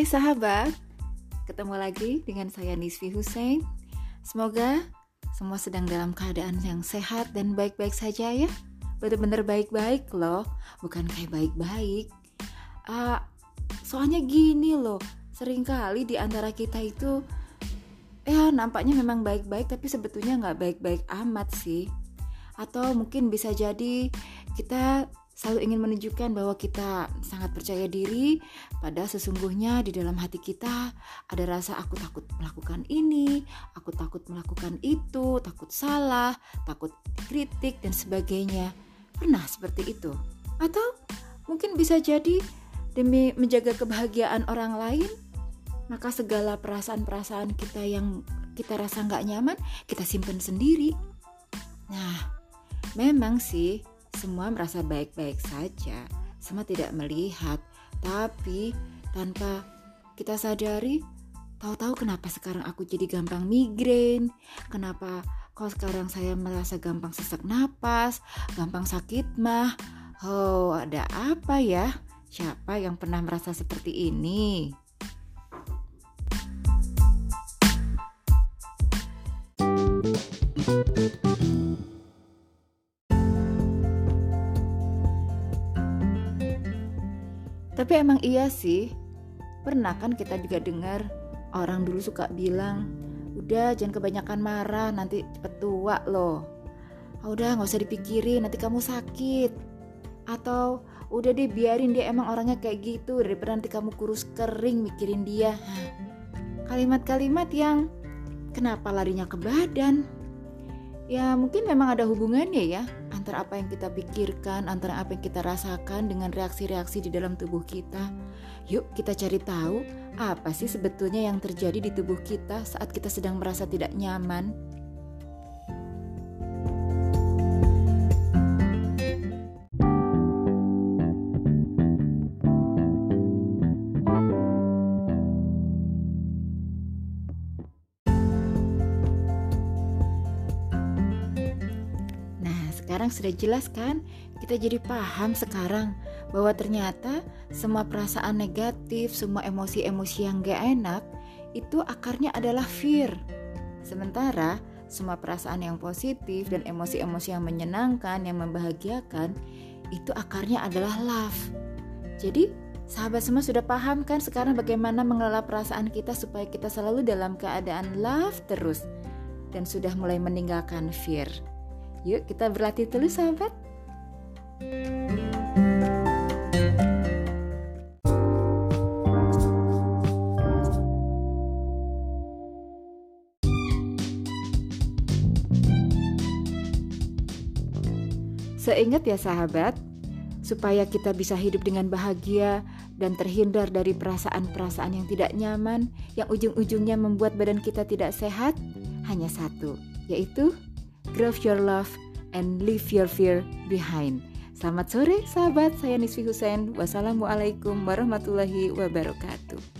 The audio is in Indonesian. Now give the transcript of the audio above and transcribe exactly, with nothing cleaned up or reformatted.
Hai sahabat, ketemu lagi dengan saya Nisfi Husain. Semoga semua sedang dalam keadaan yang sehat dan baik-baik saja ya. Benar-benar baik-baik loh, bukan kayak baik-baik. Uh, soalnya gini loh, seringkali di antara kita itu ya nampaknya memang baik-baik tapi sebetulnya nggak baik-baik amat sih. Atau mungkin bisa jadi kita selalu ingin menunjukkan bahwa kita sangat percaya diri, padahal sesungguhnya di dalam hati kita ada rasa aku takut melakukan ini, aku takut melakukan itu, takut salah, takut kritik dan sebagainya. Pernah seperti itu? Atau mungkin bisa jadi demi menjaga kebahagiaan orang lain, maka segala perasaan-perasaan kita yang kita rasa gak nyaman, kita simpan sendiri. Nah, memang sih semua merasa baik-baik saja, semua tidak melihat, tapi tanpa kita sadari, tahu-tahu kenapa sekarang aku jadi gampang migrain, kenapa kok sekarang saya merasa gampang sesak napas, gampang sakit mah. Oh, ada apa ya? Siapa yang pernah merasa seperti ini? Tapi emang iya sih, pernah kan kita juga dengar orang dulu suka bilang, udah jangan kebanyakan marah nanti cepet tua loh, udah gak usah dipikirin nanti kamu sakit, atau udah deh biarin dia emang orangnya kayak gitu daripada nanti kamu kurus kering mikirin dia. Kalimat-kalimat yang kenapa larinya ke badan. Ya mungkin memang ada hubungannya ya antara apa yang kita pikirkan, antara apa yang kita rasakan dengan reaksi-reaksi di dalam tubuh kita. Yuk kita cari tahu apa sih sebetulnya yang terjadi di tubuh kita saat kita sedang merasa tidak nyaman. Sekarang sudah jelas kan? Kita jadi paham sekarang bahwa ternyata semua perasaan negatif, semua emosi-emosi yang gak enak itu akarnya adalah fear. Sementara semua perasaan yang positif dan emosi-emosi yang menyenangkan, yang membahagiakan itu akarnya adalah love. Jadi sahabat semua sudah paham kan sekarang bagaimana mengelola perasaan kita supaya kita selalu dalam keadaan love terus dan sudah mulai meninggalkan fear. Yuk kita berlatih dulu sahabat. Seingat ya sahabat, supaya kita bisa hidup dengan bahagia dan terhindar dari perasaan-perasaan yang tidak nyaman, yang ujung-ujungnya membuat badan kita tidak sehat, hanya satu, yaitu Growth your love and leave your fear behind. Selamat sore sahabat, saya Nisfi Husain. Wassalamualaikum warahmatullahi wabarakatuh.